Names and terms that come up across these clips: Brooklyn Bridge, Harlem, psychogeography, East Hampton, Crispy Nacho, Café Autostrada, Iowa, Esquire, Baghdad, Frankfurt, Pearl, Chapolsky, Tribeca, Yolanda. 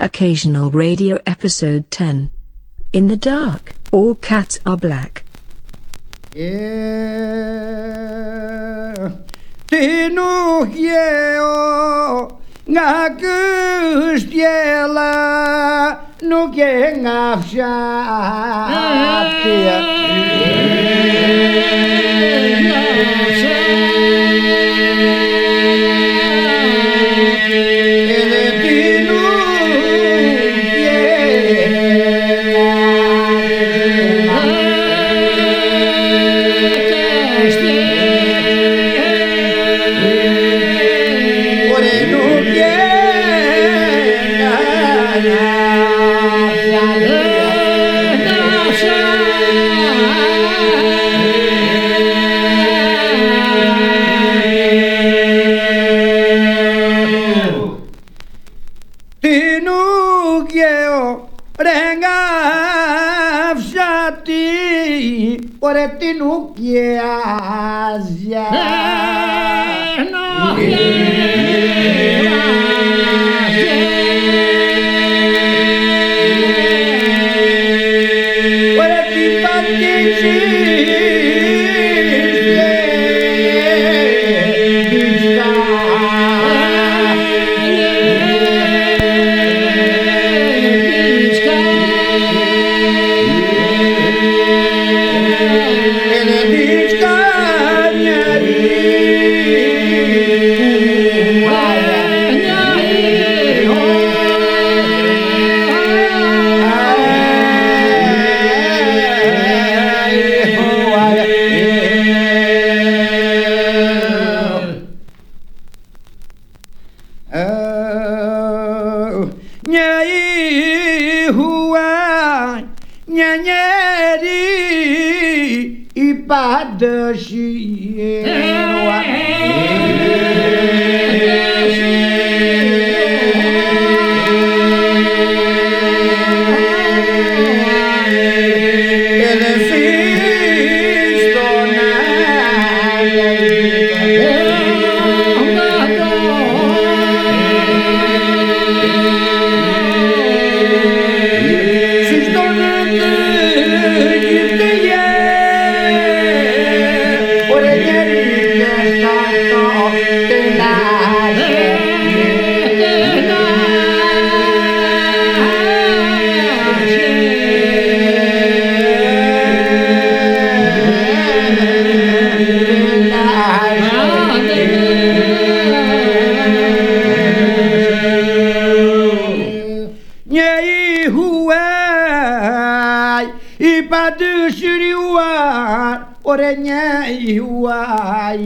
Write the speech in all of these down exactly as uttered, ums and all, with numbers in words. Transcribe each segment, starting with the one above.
Occasional radio episode ten. In the dark, all cats are black. Yeah, tenu hieo, ngakus yela, no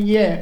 Yeah.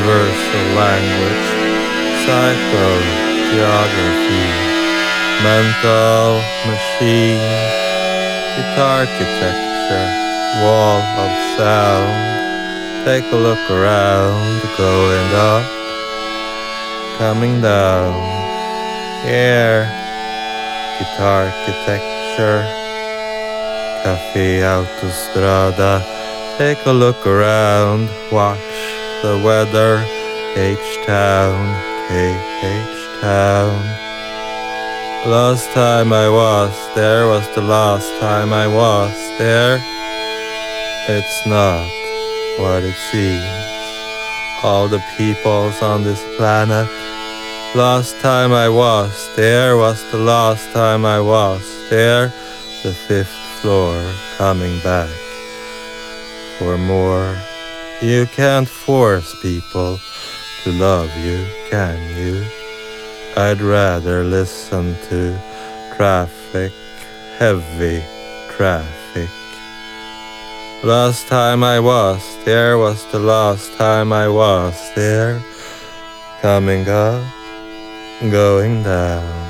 universal language, psychogeography, mental machine, its architecture, wall of sound. Take a look around, going up, coming down, air, its architecture, Café Autostrada. Take a look around, watch the weather, H-Town, K H Town. Last time I was there was the last time I was there. It's not what it seems. All the peoples on this planet. Last time I was there was the last time I was there. The fifth floor coming back for more. You can't force people to love you, can you? I'd rather listen to traffic, heavy traffic. Last time I was there was the last time I was there. Coming up, going down.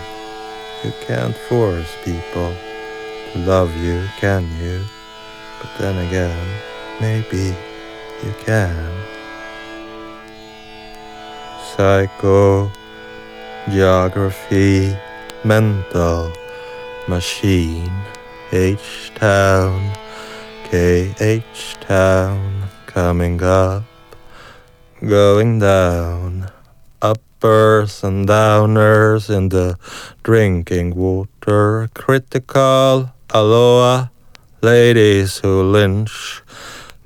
You can't force people to love you, can you? But then again, maybe you can. Psycho, geography, mental, machine, H-Town, K H Town, coming up, going down, uppers and downers in the drinking water, critical, aloha, ladies who lynch,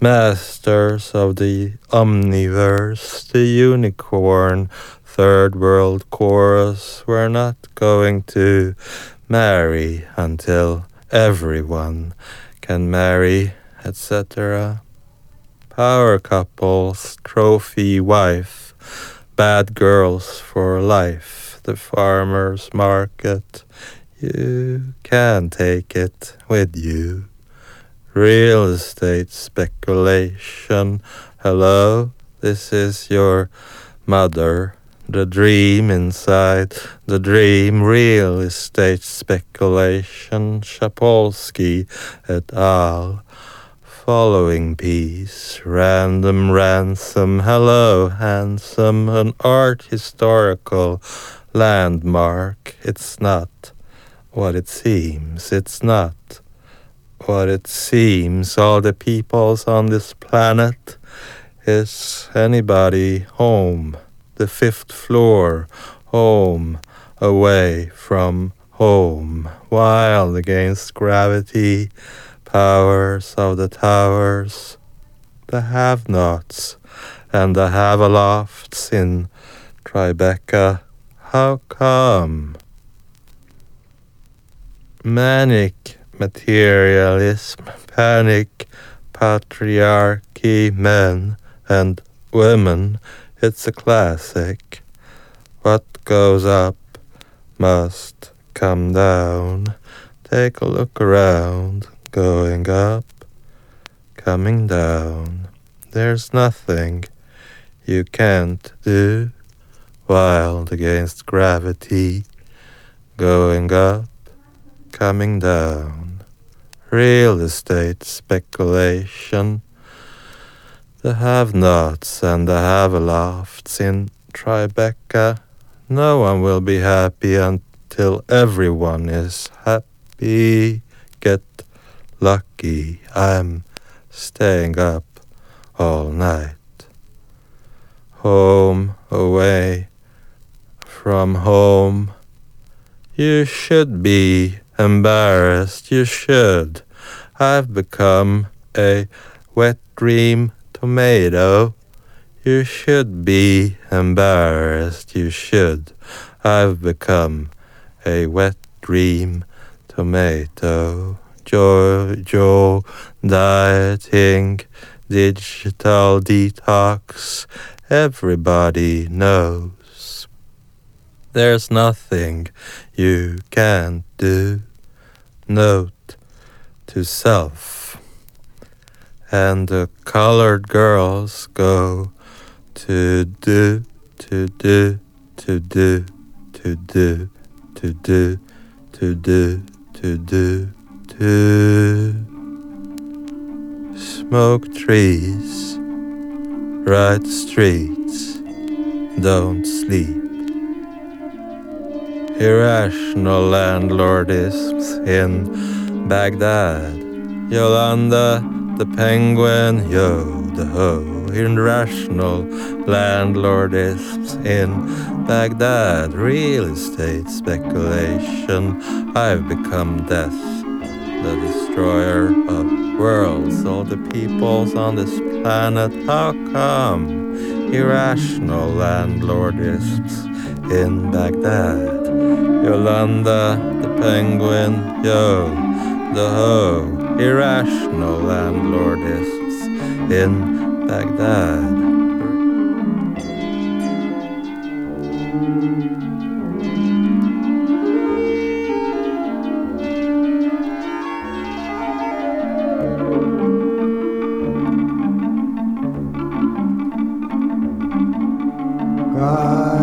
masters of the omniverse, the unicorn, third world chorus. We're not going to marry until everyone can marry, et cetera. Power couples, trophy wife, bad girls for life, the farmer's market. You can take it with you. Real estate speculation. Hello, this is your mother. The dream inside the dream. Real estate speculation. Chapolsky et al. Following peace. Random ransom. Hello, handsome. An art historical landmark. It's not what it seems. It's not what it seems. All the peoples on this planet. Is anybody home? The fifth floor, home, away from home, wild against gravity, powers of the towers, the have-nots and the have-alofts in Tribeca. How come? Manic materialism, panic, patriarchy, men and women. It's a classic. What goes up must come down. Take a look around, going up, coming down. There's nothing you can't do. Wild against gravity, going up, coming down. Real estate speculation. The have-nots and the have-alofts in Tribeca. No one will be happy until everyone is happy. Get lucky. I'm staying up all night. Home, away from home. You should be embarrassed, you should. I've become a wet dream tomato. You should be embarrassed, you should. I've become a wet dream tomato. Jojo dieting, digital detox. Everybody knows. There's nothing you can't do. Note to self. And the colored girls go to do, to do, to do, to do, to do, to do, to do, to smoke trees, ride streets, don't sleep. Irrational landlordisms in Baghdad. Yolanda, the penguin, yo, the ho. Irrational landlordisms in Baghdad. Real estate speculation. I've become death, the destroyer of worlds. All the peoples on this planet, how come? Irrational landlordisms in Baghdad. Yolanda, the penguin, yo, the ho. Irrational landlordists in Baghdad. Ah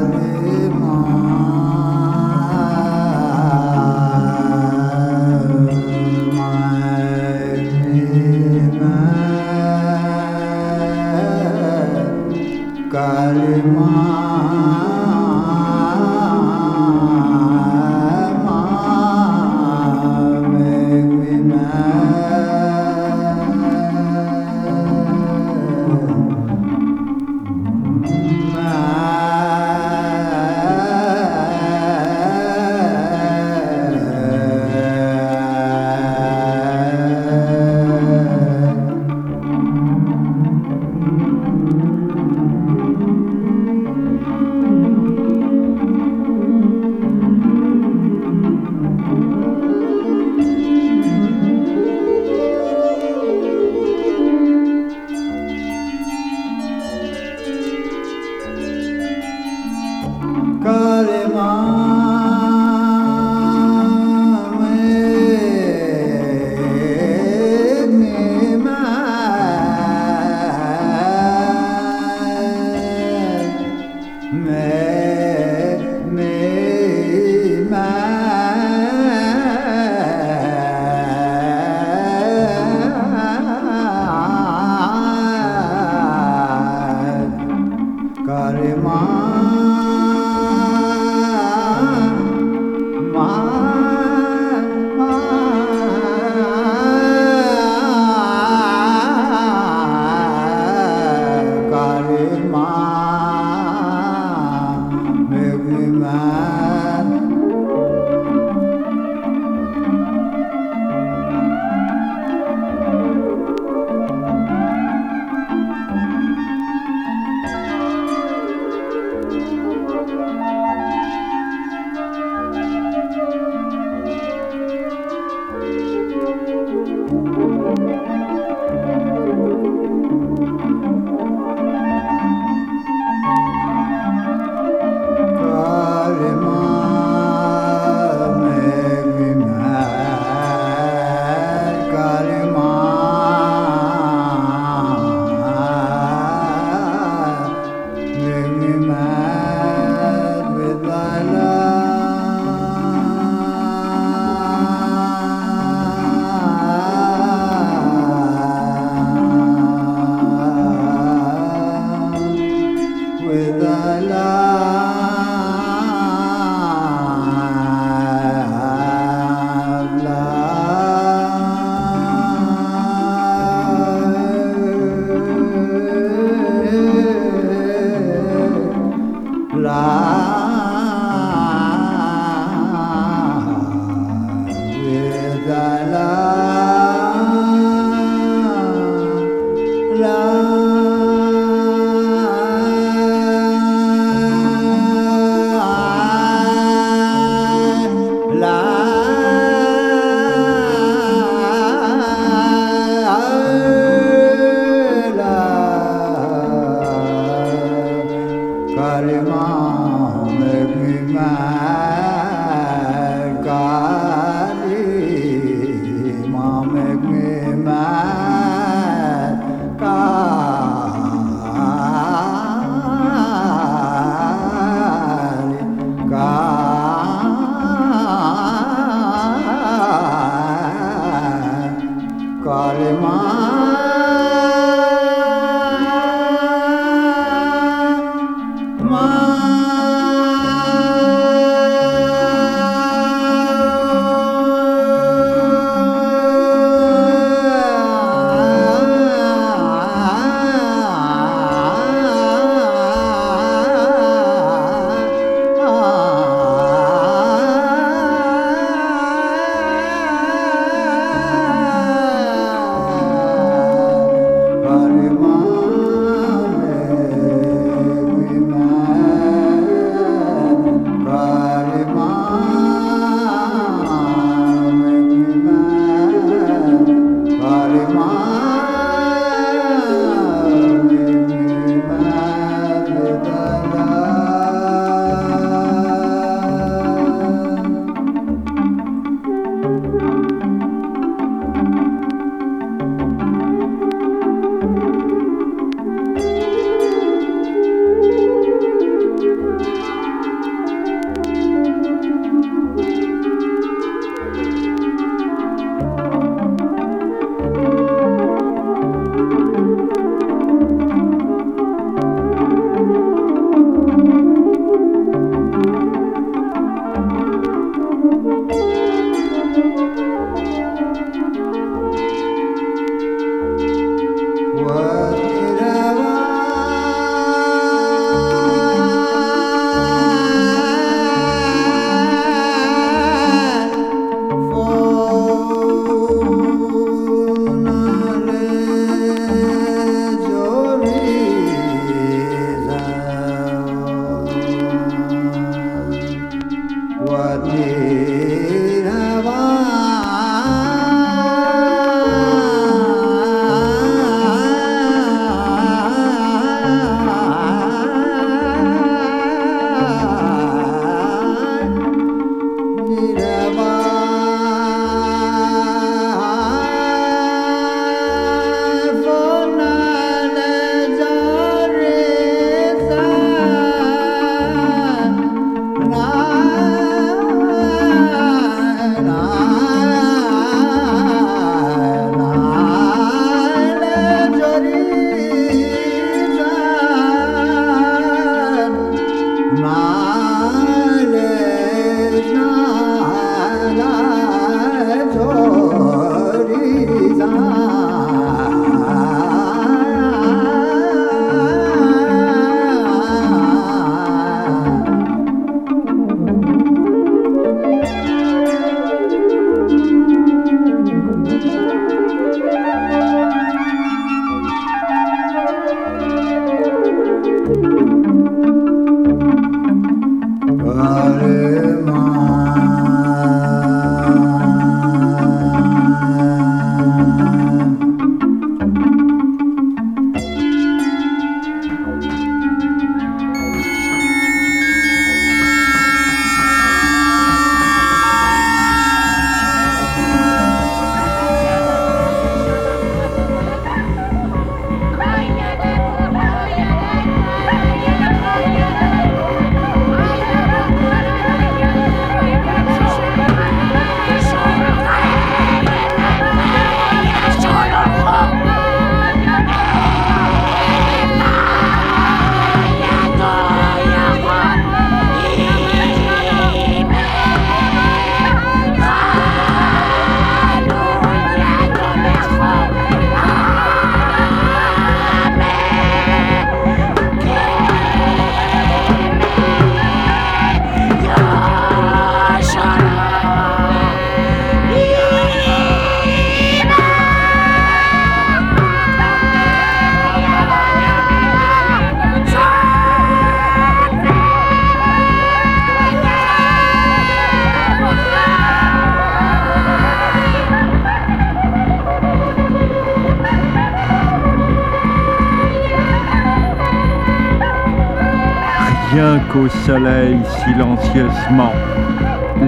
Bien qu'au soleil silencieusement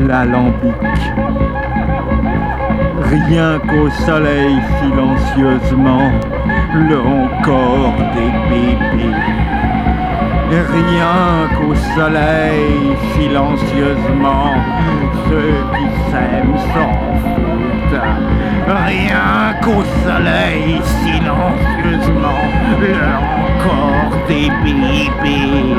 l'alambic, rien qu'au soleil silencieusement le encore des bébés, rien qu'au soleil silencieusement. Ceux qui s'aiment s'en foutent, rien qu'au soleil silencieusement. Leur corps des bébés,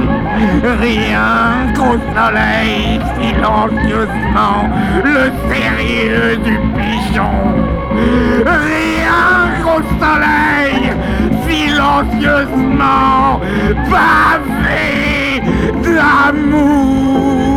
rien qu'au soleil silencieusement. Le sérieux du pigeon, rien qu'au soleil silencieusement, pavé d'amour.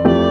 No.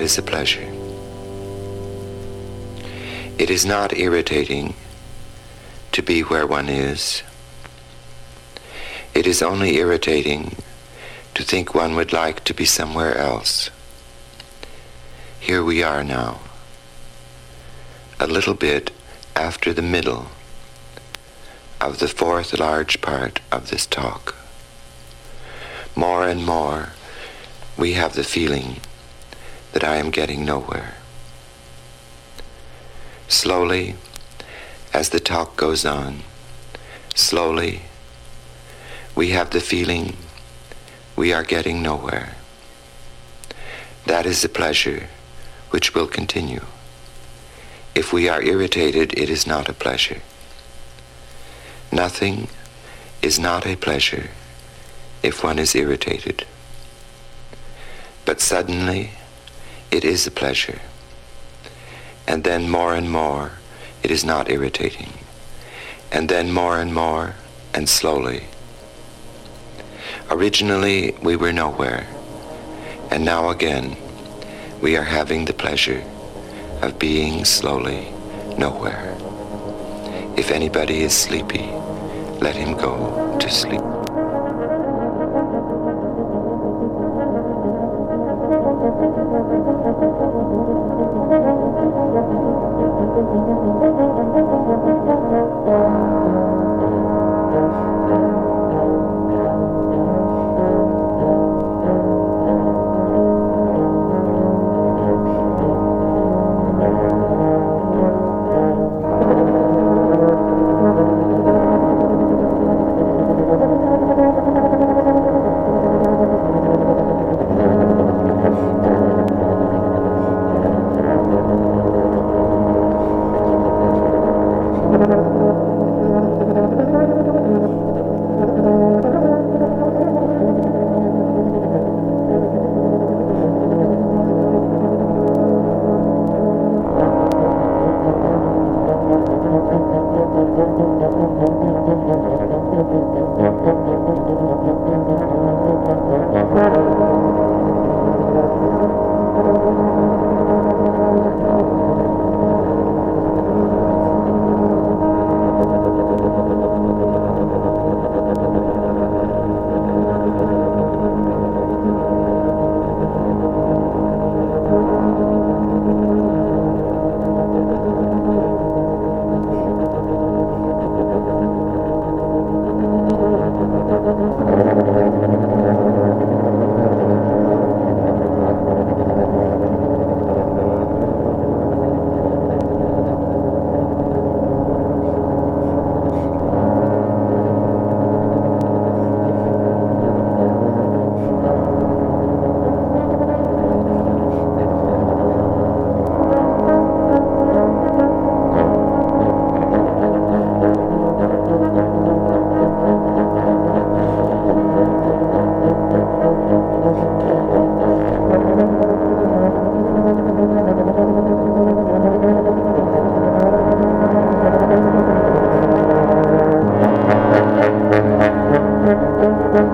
Is a pleasure. It is not irritating to be where one is. It is only irritating to think one would like to be somewhere else. Here we are now, a little bit after the middle of the fourth large part of this talk. More and more we have the feeling that I am getting nowhere. Slowly, as the talk goes on, slowly, we have the feeling we are getting nowhere. That is the pleasure which will continue. If we are irritated, it is not a pleasure. Nothing is not a pleasure if one is irritated. But suddenly, it is a pleasure. And then more and more, it is not irritating. And then more and more, and slowly. Originally, we were nowhere. And now again, we are having the pleasure of being slowly nowhere. If anybody is sleepy, let him go to sleep.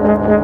Thank you.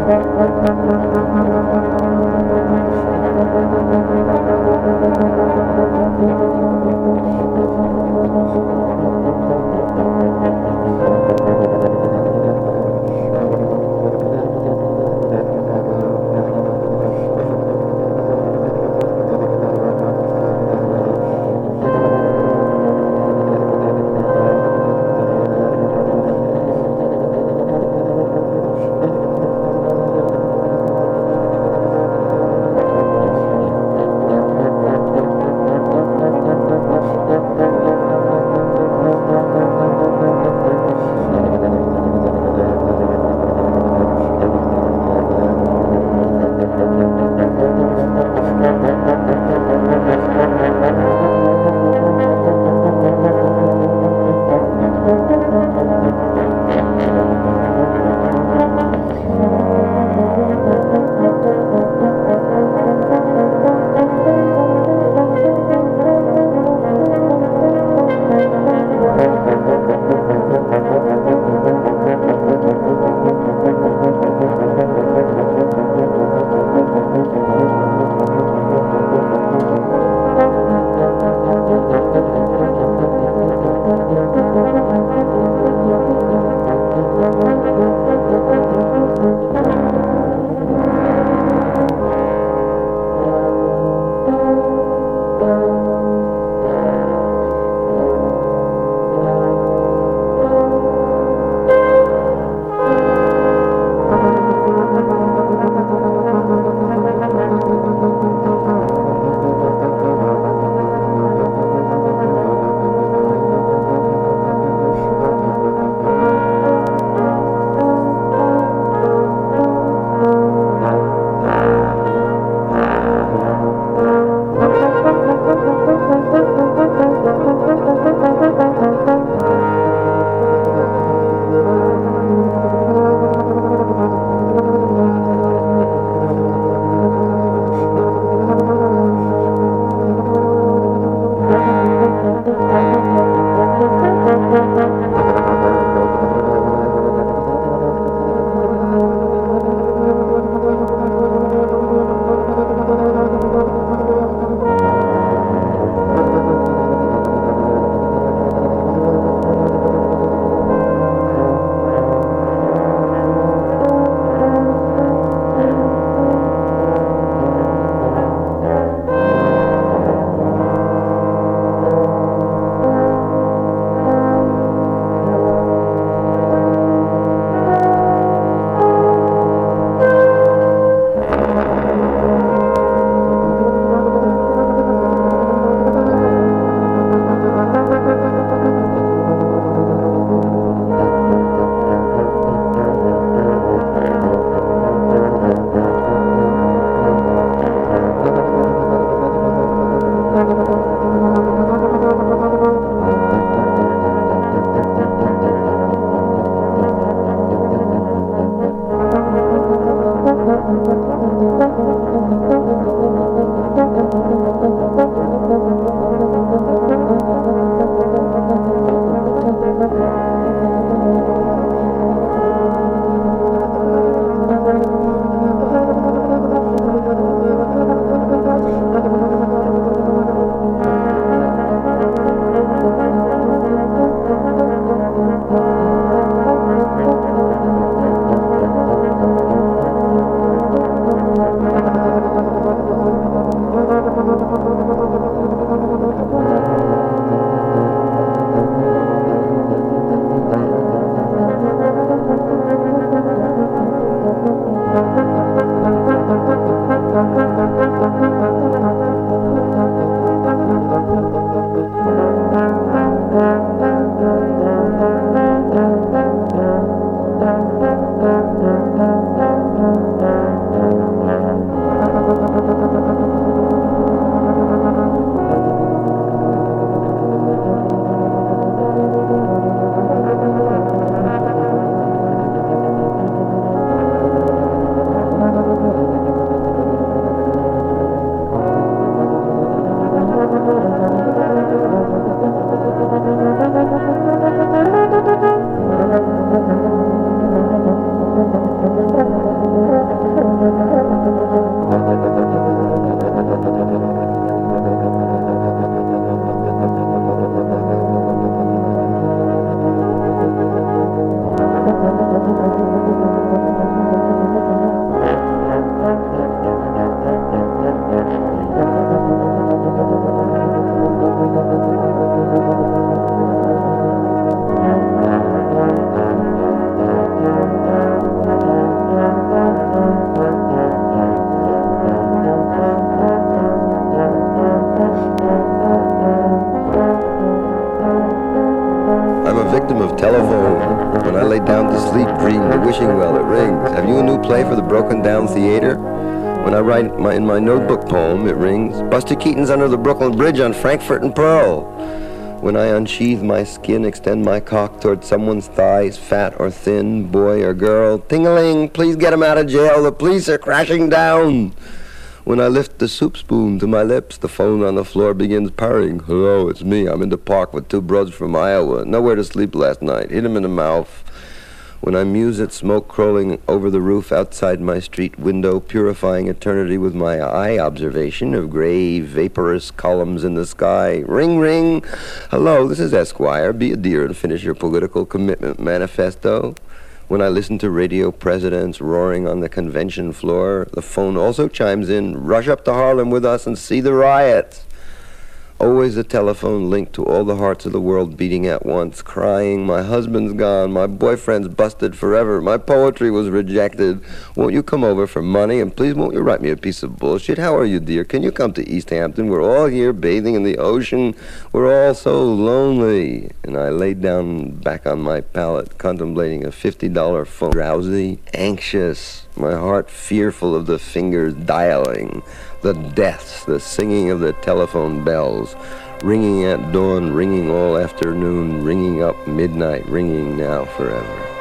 Clown Theater. When I write my, in my notebook poem, it rings, Buster Keaton's under the Brooklyn Bridge on Frankfurt and Pearl. When I unsheathe my skin, extend my cock toward someone's thighs, fat or thin, boy or girl, ting-a-ling, please get him out of jail, the police are crashing down. When I lift the soup spoon to my lips, the phone on the floor begins purring. Hello, it's me. I'm in the park with two brothers from Iowa. Nowhere to sleep last night. Hit him in the mouth. When I muse at smoke crawling over the roof outside my street window, purifying eternity with my eye observation of gray, vaporous columns in the sky. Ring, ring. Hello, this is Esquire. Be a dear and finish your political commitment manifesto. When I listen to radio presidents roaring on the convention floor, the phone also chimes in, rush up to Harlem with us and see the riots. Always the telephone linked to all the hearts of the world beating at once, crying, my husband's gone, my boyfriend's busted forever, my poetry was rejected. Won't you come over for money? And please, won't you write me a piece of bullshit? How are you, dear? Can you come to East Hampton? We're all here bathing in the ocean. We're all so lonely. And I laid down back on my pallet, contemplating a fifty dollar phone. Drowsy, anxious, my heart fearful of the fingers dialing, the deaths, the singing of the telephone bells, ringing at dawn, ringing all afternoon, ringing up midnight, ringing now forever.